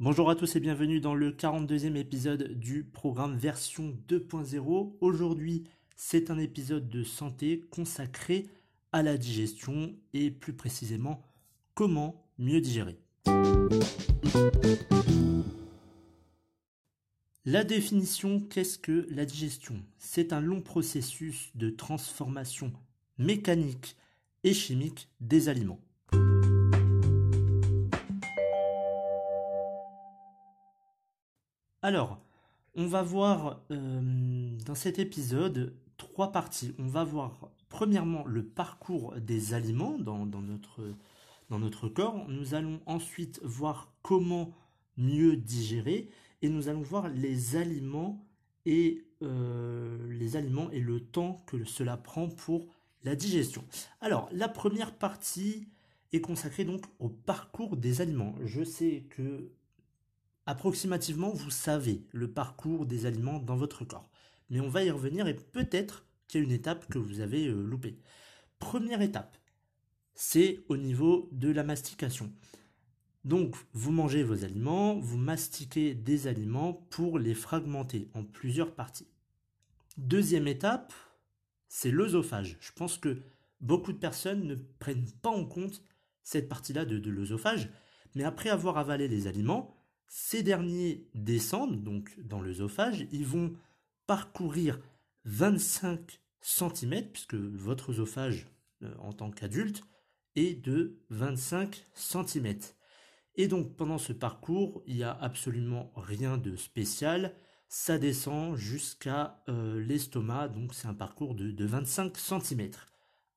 Bonjour à tous et bienvenue dans le 42e épisode du programme version 2.0. Aujourd'hui, c'est un épisode de santé consacré à la digestion et plus précisément, comment mieux digérer. La définition, qu'est-ce que la digestion ? C'est un long processus de transformation mécanique et chimique des aliments. Alors, on va voir dans cet épisode trois parties. On va voir premièrement le parcours des aliments dans notre corps. Nous allons ensuite voir comment mieux digérer et nous allons voir les aliments et le temps que cela prend pour la digestion. Alors, la première partie est consacrée donc au parcours des aliments. Je sais que approximativement, vous savez le parcours des aliments dans votre corps. Mais on va y revenir et peut-être qu'il y a une étape que vous avez loupée. Première étape, c'est au niveau de la mastication. Donc, vous mangez vos aliments, vous mastiquez des aliments pour les fragmenter en plusieurs parties. Deuxième étape, c'est l'œsophage. Je pense que beaucoup de personnes ne prennent pas en compte cette partie-là de l'œsophage. Mais après avoir avalé les aliments, ces derniers descendent donc dans l'œsophage, ils vont parcourir 25 cm, puisque votre œsophage en tant qu'adulte est de 25 cm. Et donc pendant ce parcours, il n'y a absolument rien de spécial, ça descend jusqu'à l'estomac, donc c'est un parcours de 25 cm.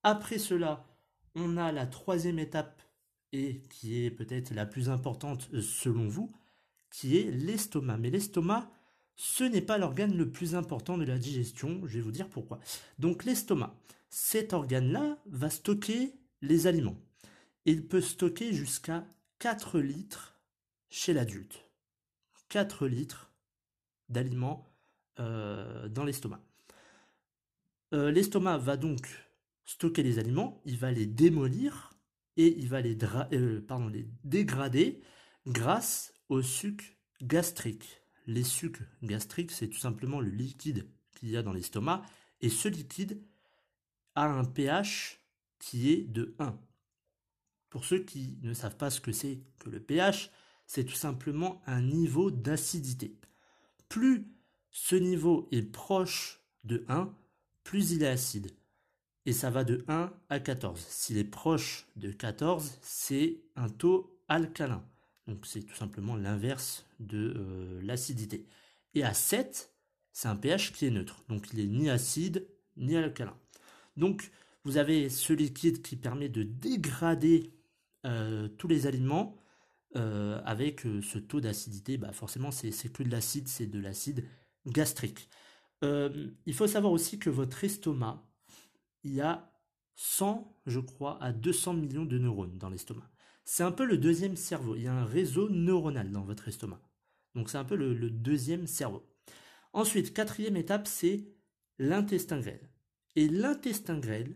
Après cela, on a la troisième étape, et qui est peut-être la plus importante selon vous, qui est l'estomac. Mais l'estomac, ce n'est pas l'organe le plus important de la digestion, je vais vous dire pourquoi. Donc l'estomac, cet organe-là va stocker les aliments. Il peut stocker jusqu'à 4 litres chez l'adulte. 4 litres d'aliments dans l'estomac. L'estomac va donc stocker les aliments, il va les démolir et il va les dégrader grâce au suc gastrique. Les sucs gastriques, c'est tout simplement le liquide qu'il y a dans l'estomac et ce liquide a un pH qui est de 1. Pour ceux qui ne savent pas ce que c'est que le pH, c'est tout simplement un niveau d'acidité. Plus ce niveau est proche de 1, plus il est acide. Et ça va de 1 à 14. S'il est proche de 14, c'est un taux alcalin. Donc c'est tout simplement l'inverse de l'acidité. Et à 7, c'est un pH qui est neutre. Donc il n'est ni acide, ni alcalin. Donc vous avez ce liquide qui permet de dégrader tous les aliments avec ce taux d'acidité. Bah, forcément, c'est que de l'acide, c'est de l'acide gastrique. Il faut savoir aussi que votre estomac, il y a 100, je crois, à 200 millions de neurones dans l'estomac. C'est un peu le deuxième cerveau. Il y a un réseau neuronal dans votre estomac. Donc, c'est un peu le deuxième cerveau. Ensuite, quatrième étape, c'est l'intestin grêle. Et l'intestin grêle,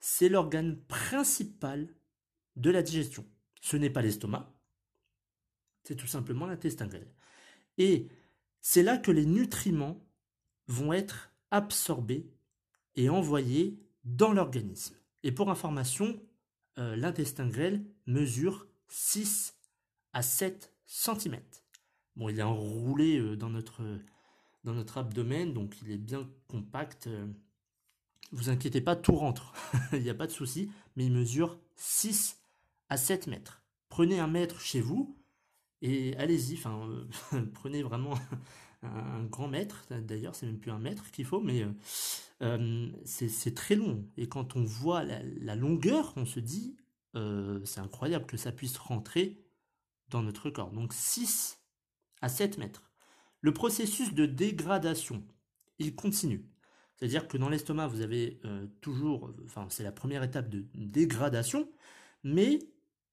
c'est l'organe principal de la digestion. Ce n'est pas l'estomac. C'est tout simplement l'intestin grêle. Et c'est là que les nutriments vont être absorbés et envoyés dans l'organisme. Et pour information, l'intestin grêle mesure 6 à 7 cm. Bon, il est enroulé dans notre abdomen, donc il est bien compact. Vous inquiétez pas, tout rentre. Il n'y a pas de souci, mais il mesure 6 à 7 mètres. Prenez un mètre chez vous et allez-y. Prenez vraiment un grand mètre, d'ailleurs c'est même plus un mètre qu'il faut, mais c'est très long. Et quand on voit la longueur, on se dit c'est incroyable que ça puisse rentrer dans notre corps. Donc 6 à 7 mètres. Le processus de dégradation, il continue. C'est-à-dire que dans l'estomac, vous avez toujours, enfin c'est la première étape de dégradation, mais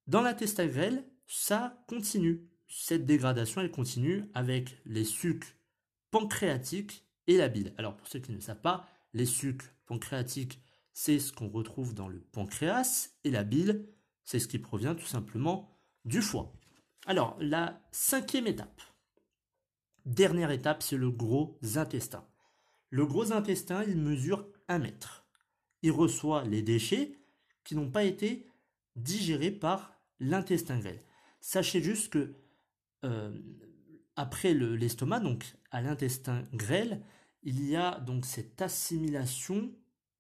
dans la testacrelle, ça continue. Cette dégradation, elle continue avec les sucs pancréatiques et la bile. Alors pour ceux qui ne savent pas, les sucs pancréatiques, c'est ce qu'on retrouve dans le pancréas, et la bile, c'est ce qui provient tout simplement du foie. Alors la cinquième étape, dernière étape, c'est le gros intestin. Le gros intestin, il mesure 1 mètre. Il reçoit les déchets qui n'ont pas été digérés par l'intestin grêle. Sachez juste que après l'estomac, donc à l'intestin grêle, il y a donc cette assimilation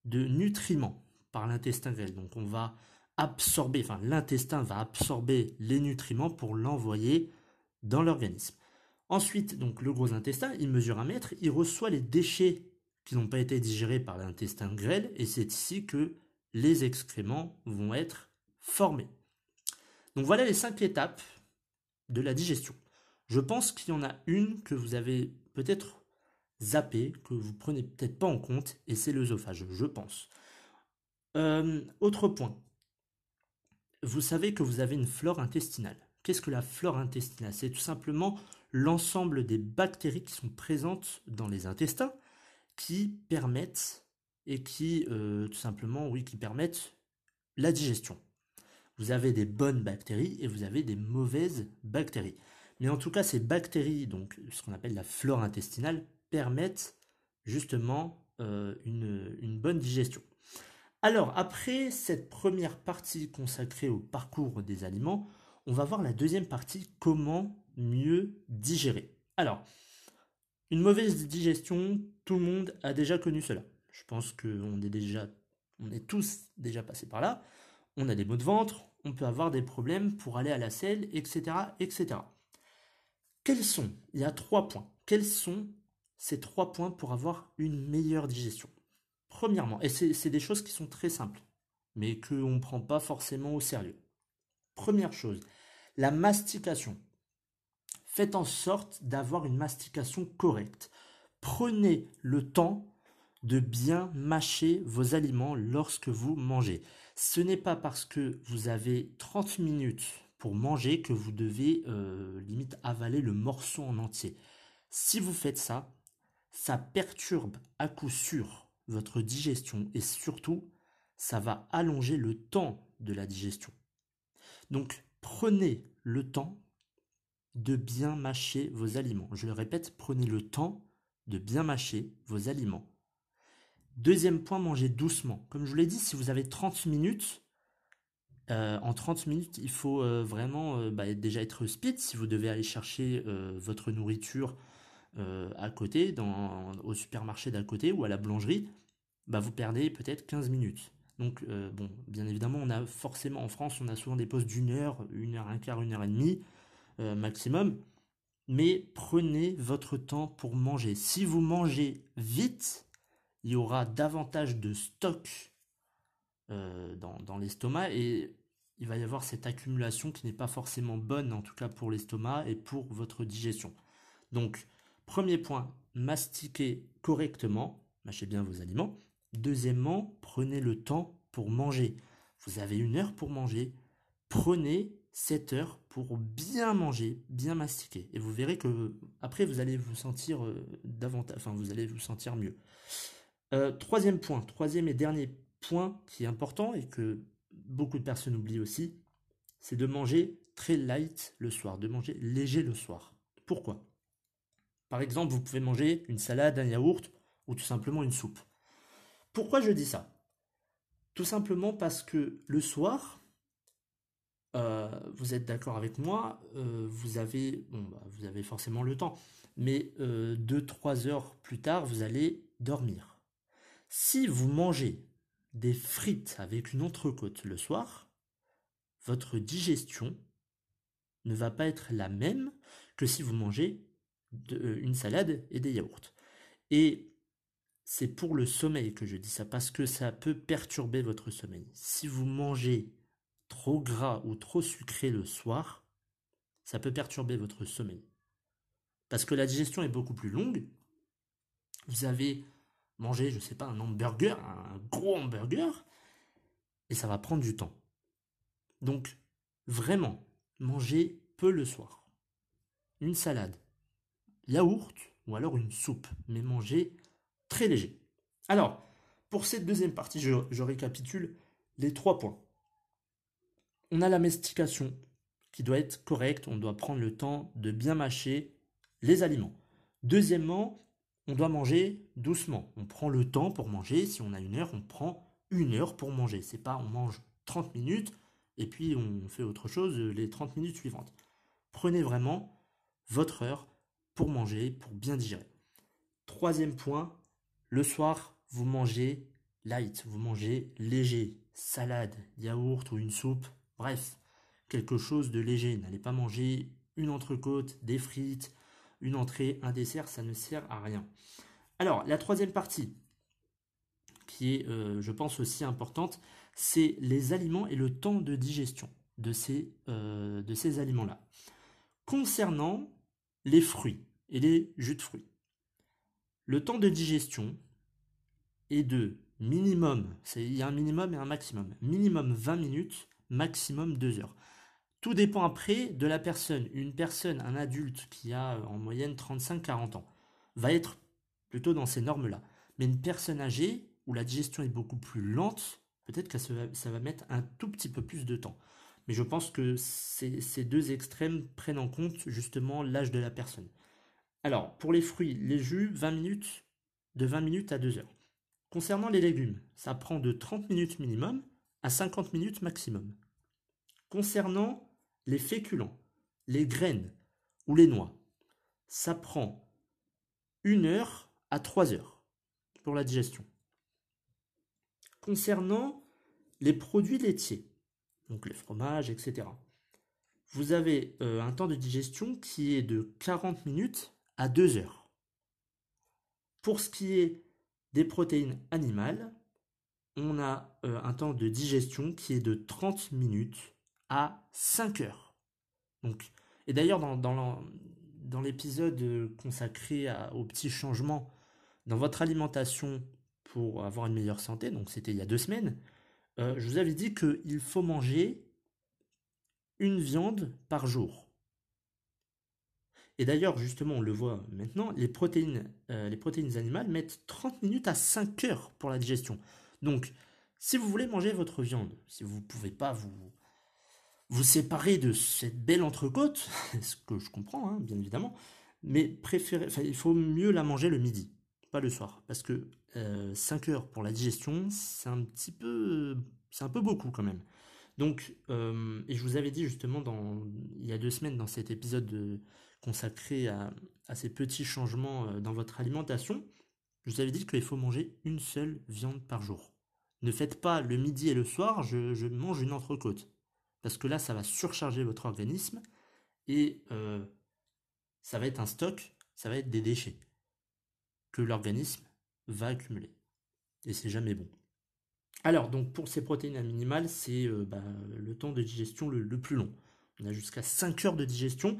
de nutriments par l'intestin grêle. Donc on va absorber, enfin l'intestin va absorber les nutriments pour l'envoyer dans l'organisme. Ensuite, donc, le gros intestin, il mesure 1 mètre, il reçoit les déchets qui n'ont pas été digérés par l'intestin grêle, et c'est ici que les excréments vont être formés. Donc voilà les 5 étapes de la digestion. Je pense qu'il y en a une que vous avez peut-être zappée, que vous ne prenez peut-être pas en compte, et c'est l'œsophage, je pense. Autre point, vous savez que vous avez une flore intestinale. Qu'est-ce que la flore intestinale? C'est tout simplement l'ensemble des bactéries qui sont présentes dans les intestins, qui permettent et qui permettent la digestion. Vous avez des bonnes bactéries et vous avez des mauvaises bactéries. Mais en tout cas, ces bactéries, donc ce qu'on appelle la flore intestinale, permettent justement une bonne digestion. Alors, après cette première partie consacrée au parcours des aliments, on va voir la deuxième partie, comment mieux digérer. Alors, une mauvaise digestion, tout le monde a déjà connu cela. Je pense qu'on est tous déjà passés par là. On a des maux de ventre, on peut avoir des problèmes pour aller à la selle, etc., etc. Quels sont ces 3 points pour avoir une meilleure digestion? Premièrement, et c'est des choses qui sont très simples, mais qu'on ne prend pas forcément au sérieux. Première chose, la mastication. Faites en sorte d'avoir une mastication correcte. Prenez le temps de bien mâcher vos aliments lorsque vous mangez. Ce n'est pas parce que vous avez 30 minutes pour manger que vous devez limite avaler le morceau en entier. Si vous faites ça, ça perturbe à coup sûr votre digestion et surtout, ça va allonger le temps de la digestion. Donc, prenez le temps de bien mâcher vos aliments. Je le répète, prenez le temps de bien mâcher vos aliments. Deuxième point, mangez doucement. Comme je vous l'ai dit, si vous avez 30 minutes, en 30 minutes, il faut déjà être speed. Si vous devez aller chercher votre nourriture à côté, au supermarché d'à côté ou à la boulangerie, vous perdez peut-être 15 minutes. Donc, bien évidemment, on a forcément en France, on a souvent des pauses d'1 heure, 1h15, 1h30 maximum. Mais prenez votre temps pour manger. Si vous mangez vite, il y aura davantage de stock dans l'estomac et il va y avoir cette accumulation qui n'est pas forcément bonne, en tout cas pour l'estomac et pour votre digestion. Donc, premier point, mastiquez correctement, mâchez bien vos aliments. Deuxièmement, prenez le temps pour manger. Vous avez 1 heure pour manger. Prenez 7 heures pour bien manger, bien mastiquer. Et vous verrez que après vous allez vous sentir davantage, enfin vous allez vous sentir mieux. Troisième et dernier point qui est important et que beaucoup de personnes oublient aussi, c'est de manger très light le soir, de manger léger le soir. Pourquoi? Par exemple, vous pouvez manger une salade, un yaourt ou tout simplement une soupe. Pourquoi je dis ça? Tout simplement parce que le soir, vous êtes d'accord avec moi, vous avez forcément le temps, mais 2-3 heures plus tard, vous allez dormir. Si vous mangez des frites avec une entrecôte le soir, votre digestion ne va pas être la même que si vous mangez une salade et des yaourts. Et c'est pour le sommeil que je dis ça, parce que ça peut perturber votre sommeil. Si vous mangez trop gras ou trop sucré le soir, ça peut perturber votre sommeil. Parce que la digestion est beaucoup plus longue. Vous avez mangé, je ne sais pas, un hamburger, un gros hamburger, et ça va prendre du temps. Donc, vraiment, mangez peu le soir. Une salade, yaourt ou alors une soupe, mais mangez très léger. Alors, pour cette deuxième partie, je récapitule les 3 points. On a la mastication qui doit être correcte, on doit prendre le temps de bien mâcher les aliments. Deuxièmement, on doit manger doucement. On prend le temps pour manger. Si on a 1 heure, on prend 1 heure pour manger. C'est pas on mange 30 minutes et puis on fait autre chose les 30 minutes suivantes. Prenez vraiment votre heure pour manger, pour bien digérer. Troisième point, le soir, vous mangez light, vous mangez léger, salade, yaourt ou une soupe, bref, quelque chose de léger. N'allez pas manger une entrecôte, des frites, une entrée, un dessert, ça ne sert à rien. Alors, la troisième partie, qui est, je pense, aussi importante, c'est les aliments et le temps de digestion de ces aliments-là. Concernant les fruits et les jus de fruits, le temps de digestion est de minimum, il y a un minimum et un maximum. Minimum 20 minutes, maximum 2 heures. Tout dépend après de la personne. Une personne, un adulte qui a en moyenne 35-40 ans, va être plutôt dans ces normes-là. Mais une personne âgée, où la digestion est beaucoup plus lente, peut-être que ça va mettre un tout petit peu plus de temps. Mais je pense que ces deux extrêmes prennent en compte justement l'âge de la personne. Alors, pour les fruits, les jus, 20 minutes, de 20 minutes à 2 heures. Concernant les légumes, ça prend de 30 minutes minimum à 50 minutes maximum. Concernant les féculents, les graines ou les noix, ça prend 1 heure à 3 heures pour la digestion. Concernant les produits laitiers, donc les fromages, etc., vous avez un temps de digestion qui est de 40 minutes à 2 heures. Pour ce qui est des protéines animales, on a un temps de digestion qui est de 30 minutes à 5 heures. Donc, et d'ailleurs, dans l'épisode consacré aux petits changements dans votre alimentation pour avoir une meilleure santé, donc c'était il y a 2 semaines, je vous avais dit qu'il faut manger 1 viande par jour. Et d'ailleurs, justement, on le voit maintenant, les protéines animales mettent 30 minutes à 5 heures pour la digestion. Donc, si vous voulez manger votre viande, si vous ne pouvez pas vous séparer de cette belle entrecôte, ce que je comprends, hein, bien évidemment, mais il faut mieux la manger le midi, pas le soir, parce que 5 heures pour la digestion, c'est un peu beaucoup quand même. Donc, et je vous avais dit justement il y a 2 semaines dans cet épisode consacré à ces petits changements dans votre alimentation, je vous avais dit qu'il faut manger 1 seule viande par jour. Ne faites pas le midi et le soir, je mange une entrecôte. Parce que là, ça va surcharger votre organisme et ça va être un stock, ça va être des déchets que l'organisme va accumuler. Et c'est jamais bon. Alors, donc pour ces protéines animales, c'est le temps de digestion le plus long. On a jusqu'à 5 heures de digestion.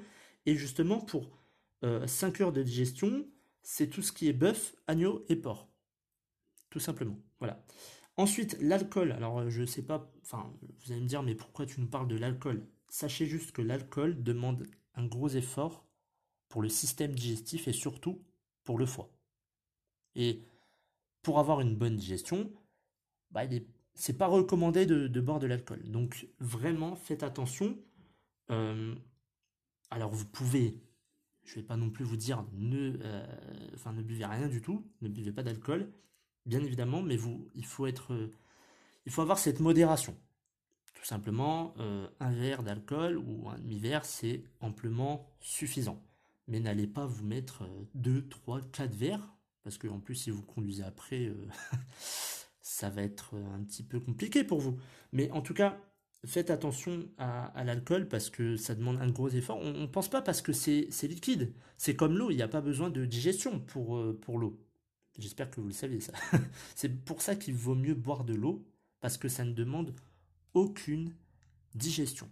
Et justement, pour 5 heures de digestion, c'est tout ce qui est bœuf, agneau et porc. Tout simplement. Voilà. Ensuite, l'alcool. Alors, je ne sais pas, vous allez me dire, mais pourquoi tu nous parles de l'alcool? Sachez juste que l'alcool demande un gros effort pour le système digestif et surtout pour le foie. Et pour avoir une bonne digestion, c'est pas recommandé de boire de l'alcool. Donc vraiment faites attention. Alors vous pouvez, je vais pas non plus vous dire ne buvez rien du tout, ne buvez pas d'alcool, bien évidemment, mais il faut avoir cette modération. Tout simplement, 1 verre d'alcool ou 1,5 verre, c'est amplement suffisant. Mais n'allez pas vous mettre 2, 3, 4 verres, parce qu'en plus si vous conduisez après, ça va être un petit peu compliqué pour vous. Mais en tout cas, faites attention à l'alcool parce que ça demande un gros effort. On ne pense pas parce que c'est liquide. C'est comme l'eau, il n'y a pas besoin de digestion pour l'eau. J'espère que vous le saviez ça. C'est pour ça qu'il vaut mieux boire de l'eau parce que ça ne demande aucune digestion.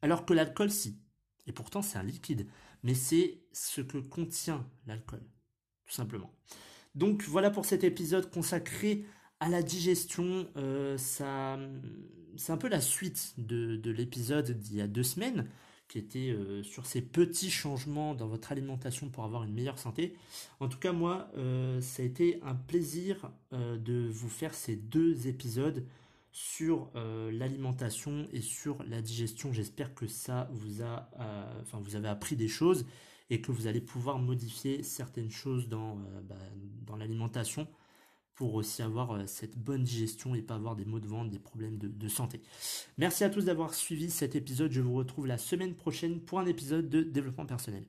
Alors que l'alcool, si. Et pourtant, c'est un liquide. Mais c'est ce que contient l'alcool, tout simplement. Donc voilà pour cet épisode consacré à la digestion. C'est un peu la suite de l'épisode d'il y a 2 semaines, qui était sur ces petits changements dans votre alimentation pour avoir une meilleure santé. En tout cas, moi, ça a été un plaisir de vous faire ces 2 épisodes sur l'alimentation et sur la digestion. J'espère que ça vous avez appris des choses et que vous allez pouvoir modifier certaines choses dans l'alimentation pour aussi avoir cette bonne digestion et pas avoir des maux de ventre, des problèmes de santé. Merci à tous d'avoir suivi cet épisode. Je vous retrouve la semaine prochaine pour un épisode de développement personnel.